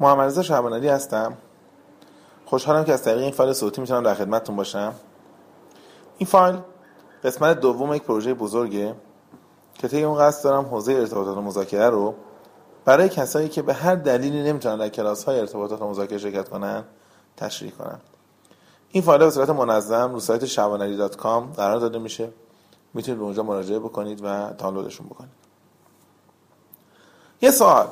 محمدرضا شعبانعلی هستم. خوشحالم که از طریق این فایل صوتی میتونم در خدمتتون باشم. این فایل قسمت دوم یک پروژه بزرگه که طی اون قصد دارم حوزه ارتباطات و مذاکره رو برای کسایی که به هر دلیلی نمیتونن در کلاس‌های ارتباطات و مذاکره شرکت کنن تشریح کنم. این فایل به صورت منظم رو سایت shabanali.com قرار داده میشه. میتونید به اونجا مراجعه بکنید و دانلودشون بکنید. یه سوال: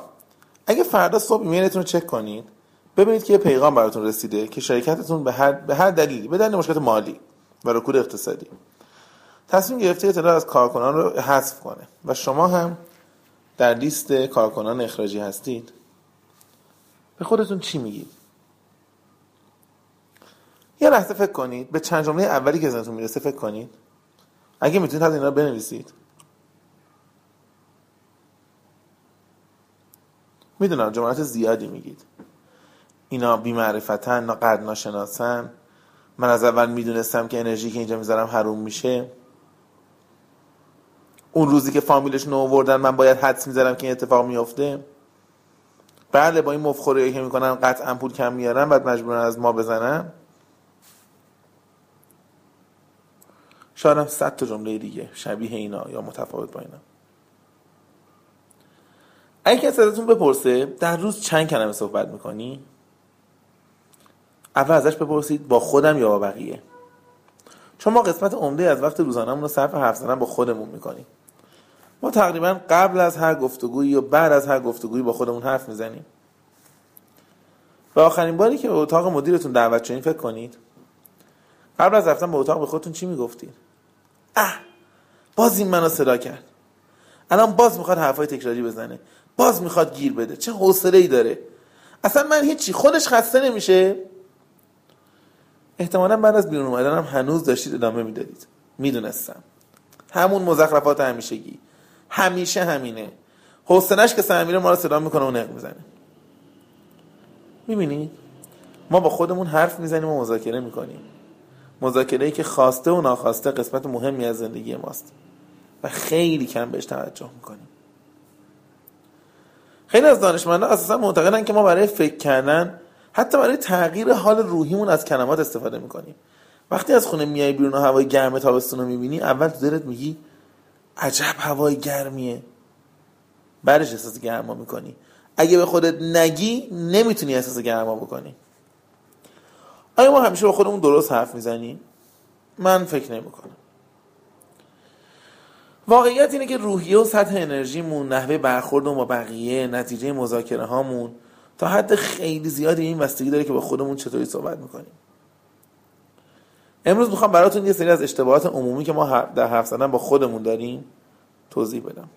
اگه فردا صبح ایمیلتون رو چک کنید ببینید که یه پیغام براتون رسیده که شرکتتون به هر دلیلی، به دلیل مشکلات مالی و رکود اقتصادی، تصمیم گرفته اطلاع از کارکنان رو حذف کنه و شما هم در لیست کارکنان اخراجی هستید، به خودتون چی میگید؟ یه لحظه فکر کنید، به چند جمله اولی که ذهنتون میرسه فکر کنید. اگه میتونید حتی اینا رو بنویسید. میدونم جملات زیادی میگید. اینا بی‌معرفتن، ناقد ناشناسن، من از اول میدونستم که انرژی که اینجا میذارم حروم میشه، اون روزی که فامیلش نووردن من باید حدس میذارم که این اتفاق میفته، بله با این مفخوری که میکنن قطعا پول کم میارن بعد مجبورن از ما بزنن. شاید هم 100 تا جمله دیگه شبیه اینا یا متفاوت با اینا. اگه کسی ازتون بپرسه در روز چند کلمه صحبت میکنی؟ اول ازش بپرسید با خودم یا با بقیه، چون ما قسمت عمده از وقت روزانمون رو صرف حرف زدن با خودمون میکنیم. ما تقریبا قبل از هر گفتگویی یا بعد از هر گفتگویی با خودمون حرف میزنیم. و آخرین باری که به اتاق مدیرتون دعوت شدین فکر کنید. قبل از رفتن به اتاق به خودتون چی میگفتید؟ باز این منو صدا کرد، الان باز میخواد حرفای تکراری بزنه، باز میخواد گیر بده، چه حوصله‌ای داره، اصلا من هیچی، خودش خسته نمیشه. احتمالا بعد از بیرون اومدن هم هنوز داشتید ادامه میدادید. میدونستم همون مزخرفات همیشگی، همیشه همینه، حوصله‌اش که سرمیره ما رو صدا میکنه و نق میزنه. میبینید ما با خودمون حرف میزنیم و مذاکره میکنیم، مذاکره‌ای که خواسته و ناخواسته قسمت مهمی از زندگی ماست و خیلی کم بهش توجه میکنیم. خیلی از دانشمندان اساسا معتقدن که ما برای فکر کردن، حتی برای تغییر حال روحیمون از کلمات استفاده میکنیم. وقتی از خونه میای بیرون و هوای گرم تابستون رو میبینی، اول تو دلت میگی عجب هوای گرمیه، بعدش احساس گرما میکنی. اگه به خودت نگی نمیتونی احساس گرما بکنی. آیا ما همیشه با خودمون درست حرف میزنیم؟ من فکر نمیکنم. واقعیت اینه که روحیه و سطح انرژیمون، نحوه برخوردمون با بقیه، نتیجه مذاکره هامون تا حد خیلی زیادی این بستگی داره که با خودمون چطوری صحبت میکنیم. امروز میخوام براتون یه سری از اشتباهات عمومی که ما در حرف زدن با خودمون داریم توضیح بدم.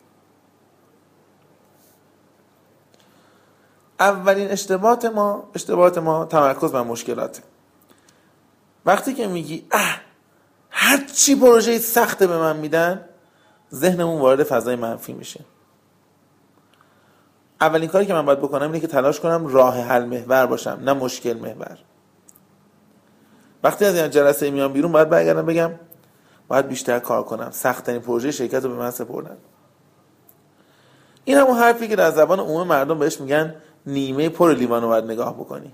اولین اشتباهات ما تمرکز بر مشکلاته. وقتی که میگی هر چی پروژه سخته به من میدن، ذهنمون وارد فضای منفی میشه. اولین کاری که من باید بکنم اینه که تلاش کنم راه حل محور باشم، نه مشکل محور. وقتی از این جلسه میام بیرون باید برگردم بگم باید بیشتر کار کنم، سخت‌ترین پروژه شرکت رو به من سپردن. این همون حرفی که در زبان عموم مردم بهش میگن نیمه پر لیوان رو باید نگاه بکنی.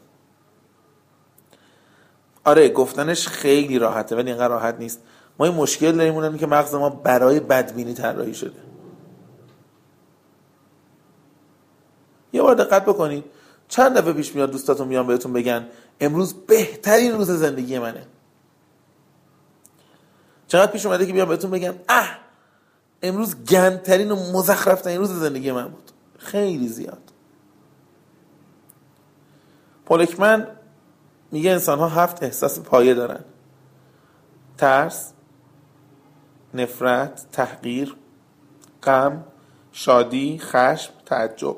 آره گفتنش خیلی راحته ولی اینقدر راحت نیست. ما این مشکل داریم، اونم که مغز ما برای بدبینی طراحی شده. یه بار دقت بکنید چند دفعه پیش میاد دوستاتون میان بهتون بگن امروز بهترین روز زندگی منه. چقدر پیش اومده که بیان بهتون بگن امروز گندترین و مزخرفترین روز زندگی من بود. خیلی زیاد. پولکمن میگه انسان ها 7 احساس پایه دارن: ترس، نفرت، تحقیر، غم، شادی، خشم، تعجب.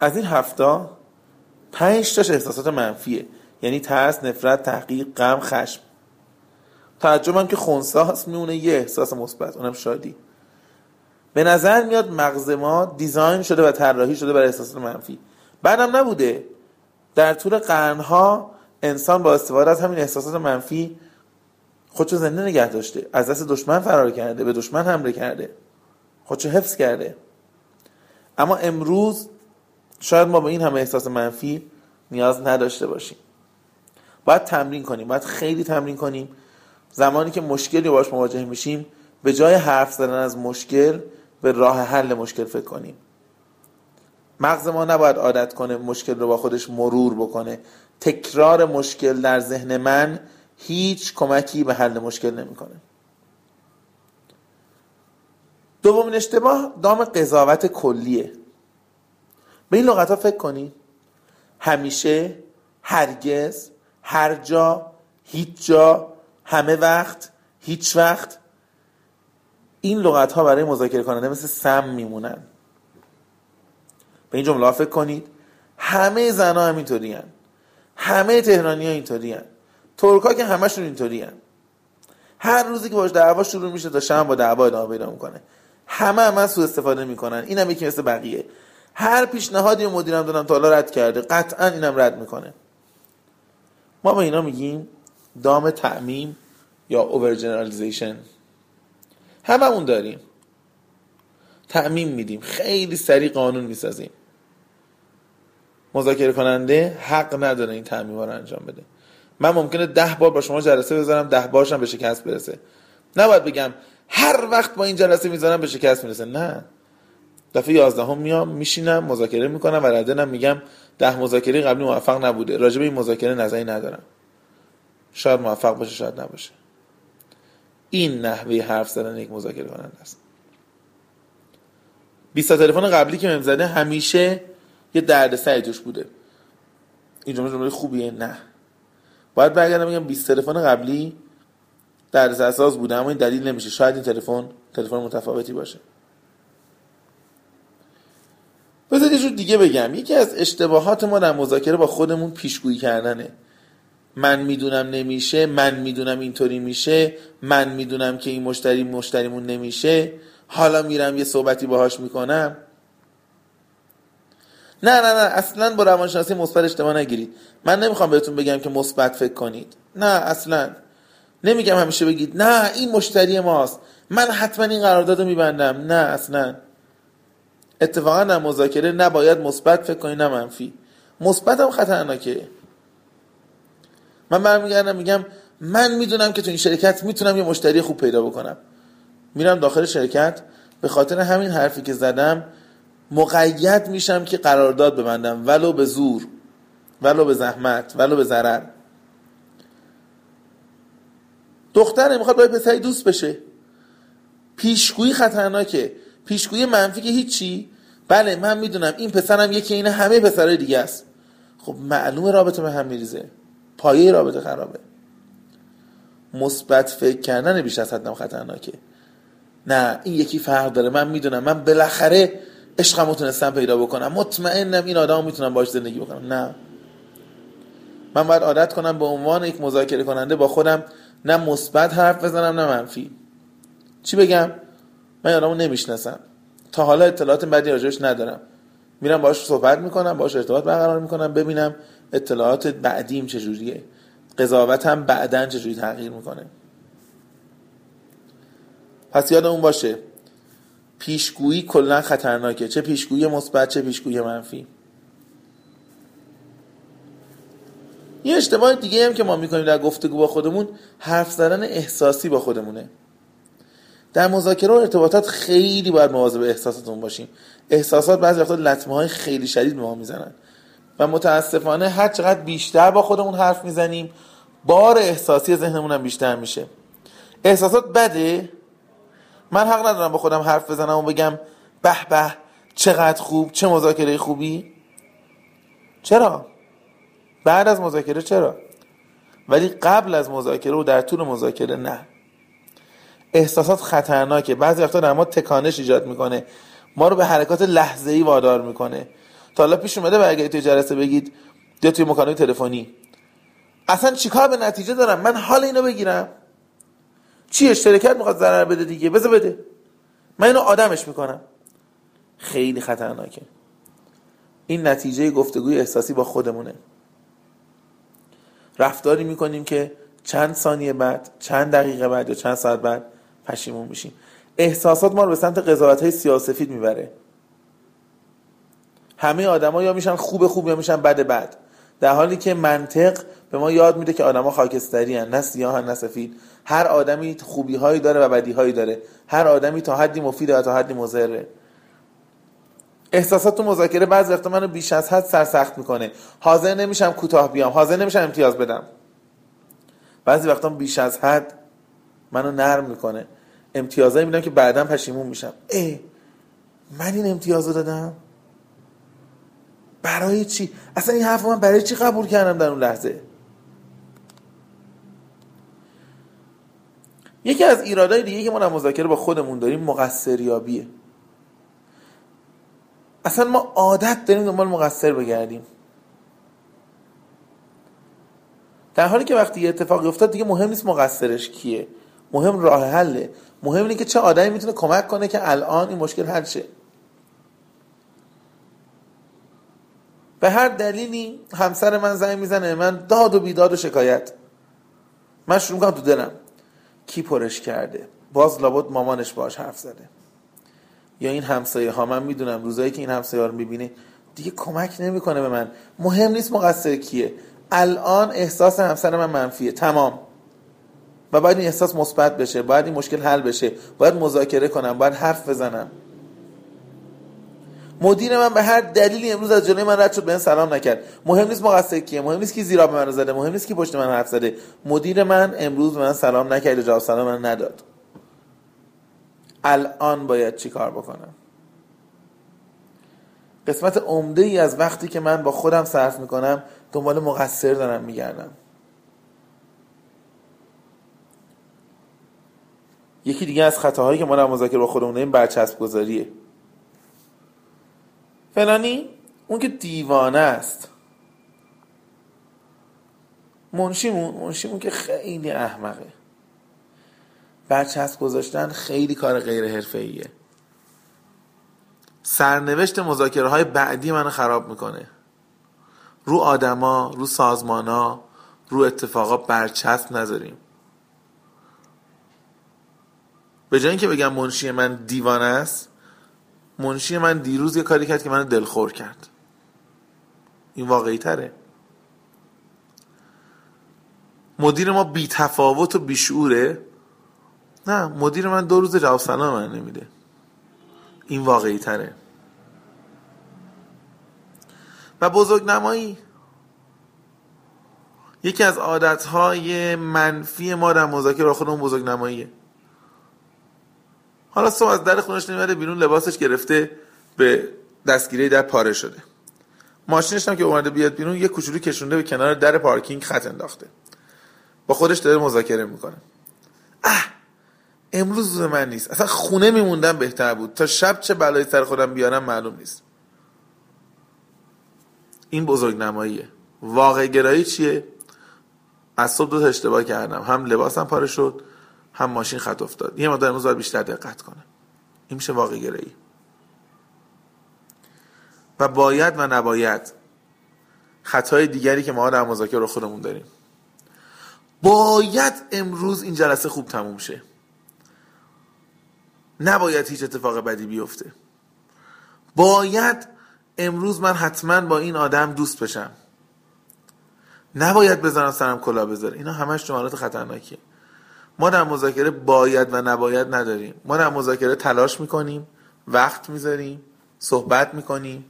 از این 7 5 تاش احساسات منفیه، یعنی ترس، نفرت، تحقیر، غم، خشم. تعجب هم که خنثاست، میونه یه احساس مثبت، اونم شادی. به نظر میاد مغز ما دیزاین شده و طراحی شده برای احساسات منفی. بعدم نبوده در طول قرنها انسان با استفاده از همین احساسات منفی خودشو زنده نگه داشته، از دست دشمن فرار کرده، به دشمن حمله کرده، خودشو حفظ کرده. اما امروز شاید ما به این همه احساس منفی نیاز نداشته باشیم. باید تمرین کنیم، باید خیلی تمرین کنیم. زمانی که مشکلی باش مواجه میشیم، به جای حرف زدن از مشکل به راه حل مشکل فکر کنیم. مغز ما نباید عادت کنه مشکل رو با خودش مرور بکنه. تکرار مشکل در ذهن من هیچ کمکی به حل مشکل نمیکنه. دومین اشتباه دام قضاوت کلیه. به این لغت ها فکر کنید: همیشه، هرگز، هر جا، هیچ جا، همه وقت، هیچ وقت. این لغت ها برای مذاکره کننده مثل سم میمونن. به این جمله ها فکر کنید: همه زن ها همینطوری هن، همه تهرانی ها اینطوری هن، ترک ها که همشون اینطوری هن، هر روزی که باش دعوا شروع میشه تا شب با دعوا ادامه پیدا میکنه، همه سوء استفاده میکنن. اینم یکی مثل بقیه، هر پیشنهادی مدیرم دادم تا الان رد کرده، قطعا اینم رد میکنه. ما به اینا میگیم دام تعمیم یا اوور جنرالیزیشن. هممون داریم، تعمیم میدیم، خیلی سریع قانون میسازیم. مذاکره کننده حق نداره این تعمیم‌ها رو انجام بده. من ممکنه 10 بار با شما جلسه بذارم، 10 بارش هم به شکست برسه. نباید بگم هر وقت با این جلسه میذارم به شکست میرسه. نه، دفعه 11 میام میشینم مذاکره میکنم و ردنم میگم 10 مذاکره قبلی موفق نبوده، راجع به این مذاکره نظری ندارم، شاید موفق باشه شاید نباشه. این نحوه حرف زدن یک مذاکره کننده است. 20 تا تلفن قبلی که من زده همیشه یه دردسر توش بوده. این جمله خوبیه؟ نه، باید برگردم بگم 20 تلفن قبلی دردسرساز بوده، اما این دلیل نمیشه شاید این تلفن متفاوتی باشه. بذارید یه جور دیگه بگم، یکی از اشتباهات ما در مذاکره با خودمون پیشگویی کردنه. من میدونم نمیشه، من میدونم اینطوری میشه، من میدونم که این مشتریمون نمیشه، حالا میرم یه صحبتی باهاش میکنم. نه، اصلا با روانشناسی مثبت اشتباه نگیرید. من نمیخوام بهتون بگم که مثبت فکر کنید، نه اصلا نمیگم همیشه بگید نه این مشتری ماست، من حتما این قراردادو میبندم. نه اصلا، اتفاقا در مذاکره نباید مثبت فکر کنید نه منفی. مثبت هم خطرناکه. من برمیگردم میگم من میدونم که تو این شرکت میتونم یه مشتری خوب پیدا بکنم، میرم داخل شرکت، به خاطر همین حرفی که زدم مقید میشم که قرارداد ببندم، ولو به زور، ولو به زحمت، ولو به ضرر. دختره میخواد با پسری دوست بشه، پیشگویی خطرناکه، پیشگویی منفی که هیچی. بله من میدونم این پسرم یکی این همه پسرای دیگه است. خب معلومه رابطه به هم میریزه، پایه رابطه خرابه. مثبت فکر کردن بیش از حدم خطرناکه. نه این یکی فرق داره، من میدونم، من بالاخره عشقم تونستم پیدا بکنم، مطمئنم این آدم میتونم باش زندگی بکنم. نه، من باید عادت کنم به عنوان یک مذاکره کننده با خودم نه مثبت حرف بزنم نه منفی. چی بگم؟ من آدمو نمیشناسم، تا حالا اطلاعات بدی راجعش ندارم، میرم باهاش صحبت میکنم، باهاش ارتباط برقرار میکنم، ببینم اطلاعات بعدیم چجوریه، قضاوتم بعداً چجوری تغییر میکنه. پس یادمون باشه پیشگویی کلا خطرناکه، چه پیشگویی مثبت چه پیشگویی منفی. یه اشتباه دیگه هم که ما میکنیم در گفتگو با خودمون، حرف زدن احساسی با خودمونه. در مذاکره و ارتباطات خیلی باید مواظب احساساتمون باشیم. احساسات بعضی وقتا لطمه‌های خیلی شدید به ما میزنن و متاسفانه هر چقدر بیشتر با خودمون حرف میزنیم بار احساسی ذهنمون هم بیشتر میشه. احساسات بده، من حق ندارم با خودم حرف بزنم و بگم به به چقدر خوب، چه مذاکره خوبی. چرا؟ بعد از مذاکره چرا؟ ولی قبل از مذاکره و در طول مذاکره نه. احساسات خطرناکه، بعضی وقتا در ما تکانش ایجاد میکنه، ما رو به حرکات لحظه‌ای وادار میکنه. تا حالا پیش اومده برگردید توی جلسه بگید یا توی مکالمه تلفنی اصلا چیکار به نتیجه دارم، من حال اینو بگیرم، چیه شرکت میخواد ضرر بده دیگه، بذار بده، من اینو آدمش میکنم. خیلی خطرناکه. این نتیجه گفتگوی احساسی با خودمونه. رفتاری میکنیم که چند ثانیه بعد، چند دقیقه بعد یا چند ساعت بعد پشیمون میشیم. احساسات ما رو به سمت قضاوت‌های سیاه‌وسفید میبره. همه آدما یا میشن خوب یا میشن بد، در حالی که منطق به ما یاد میده که آدما خاکستری ان، نه سیاهن نه سفید. هر آدمی خوبی هایی داره و بدی هایی داره، هر آدمی تا حدی مفیده و تا حدی مضره. احساسات تو مذاکره بعضی وقتا منو بیش از حد سرسخت میکنه، حاضر نمیشم کوتاه بیام، حاضر نمیشم امتیاز بدم. بعضی وقتا بیش از حد منو نرم میکنه، امتیازایی میدم که بعداً پشیمون میشم. من این امتیازو دادم برای چی؟ اصلا این حرف من برای چی قبول کردم در اون لحظه؟ یکی از ایرادای دیگه که ما در مذاکره با خودمون داریم مقصریابیه. اصلا ما عادت داریم دنبال مقصر بگردیم، در حالی که وقتی یه اتفاقی افتاد دیگه مهم نیست مقصرش کیه، مهم راه حله، مهم اینه که چه آدمی میتونه کمک کنه که الان این مشکل حل شه. به هر دلیلی همسر من زنگ میزنه، من داد و بیداد و شکایت، من شروع میکنم تو دلم کی پرش کرده، باز لابد مامانش باش حرف زده، یا این همسایه ها. من میدونم روزایی که این همسایه ها رو میبینه دیگه کمک نمیکنه به من. مهم نیست مقصر کیه، الان احساس همسر من منفیه، تمام، و باید این احساس مثبت بشه، باید این مشکل حل بشه، باید مذاکره کنم، باید حرف بزنم. مدیر من به هر دلیلی امروز از جلوی من رد شد، به من سلام نکرد، مهم نیست مقصر کیه، مهم نیست کی زیرا به من زده، مهم نیست کی پشت من حرف زده، مدیر من امروز به من سلام نکرد، جواب سلام من نداد. الان باید چی کار بکنم؟ قسمت عمده ای از وقتی که من با خودم صرف میکنم دنبال مقصر دارم میگردم. یکی دیگه از خطاهایی که ما در مذاکره با خودمون داریم برچسب گذاریه. فلانی اون که دیوانه است، منشیمون که خیلی احمقه. برچسب گذاشتن خیلی کار غیر حرفه‌ایه. سرنوشت مذاکره های بعدی منو خراب میکنه. رو آدما، رو سازمانا، رو اتفاقا برچسب نذاریم. به جای اینکه بگم منشی من دیوانه است، منشی من دیروز یه کاری کرد که منو دلخور کرد. این واقعی تره. مدیر ما بی تفاوت و بیشعوره؟ نه، مدیر من 2 روز جواب سلام من نمیده. این واقعی تره. و بزرگنمایی یکی از عادتهای منفی ما در مذاکره با خودمون بزرگنماییه. حالا صبح از در خونش نمیاد بیرون، لباسش گرفته به دستگیره در پاره شده، ماشینش هم که اومده بیاد بیرون یه کوچولو کشونده به کنار در پارکینگ، خط انداخته، با خودش داره مذاکره میکنه. امروز روز من نیست، اصلا خونه میموندم بهتر بود، تا شب چه بلایی سر خودم بیارم معلوم نیست. این بزرگنماییه. واقع گرایی چیه؟ از صبح 2 تا اشتباه کردم، هم لباسم پاره شد، هم ماشین خط افتاد، یه مقدار امروز باید بیشتر دقت کنم. این میشه واقع گرایی. و باید و نباید خطای دیگری که ما در مذاکره خودمون داریم. باید امروز این جلسه خوب تموم شه، نباید هیچ اتفاق بدی بیفته، باید امروز من حتما با این آدم دوست بشم، نباید بذارم سرم کلا بذاره. اینا همش جملات خطرناکیه. ما در مذاکره باید و نباید نداریم. ما در مذاکره تلاش میکنیم، وقت میذاریم، صحبت میکنیم،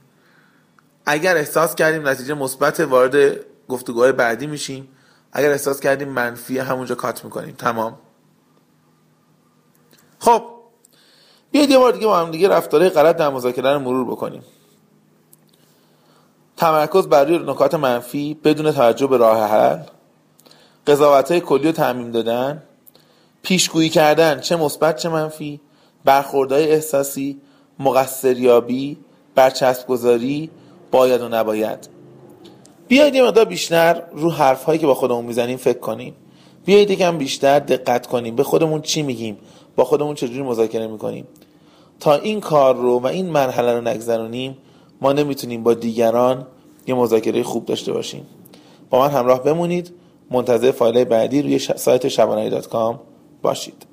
اگر احساس کردیم نتیجه مثبت وارد گفتگوهای بعدی میشیم، اگر احساس کردیم منفی همونجا کات میکنیم، تمام. خب بیایید یه بار دیگه با هم دیگه رفتارهای غلط در مذاکره رو مرور بکنیم. تمرکز بر روی نکات منفی بدون توجه به راه حل، قضاوت‌های کلی و تعمیم دادن، پیشگویی کردن چه مثبت چه منفی، برخوردهای احساسی، مقصریابی، برچسب‌گذاری، باید و نباید. بیایید یه مقدار بیشتر رو حرف‌هایی که با خودمون میزنیم فکر کنیم. بیایید یکم بیشتر دقت کنیم به خودمون چی میگیم، با خودمون چجوری مذاکره میکنیم. تا این کار رو و این مرحله رو نگذرونیم، ما نمیتونیم با دیگران یه مذاکره خوب داشته باشیم. با من همراه بمونید، منتظر فایل بعدی روی سایت shabanali.com باشید.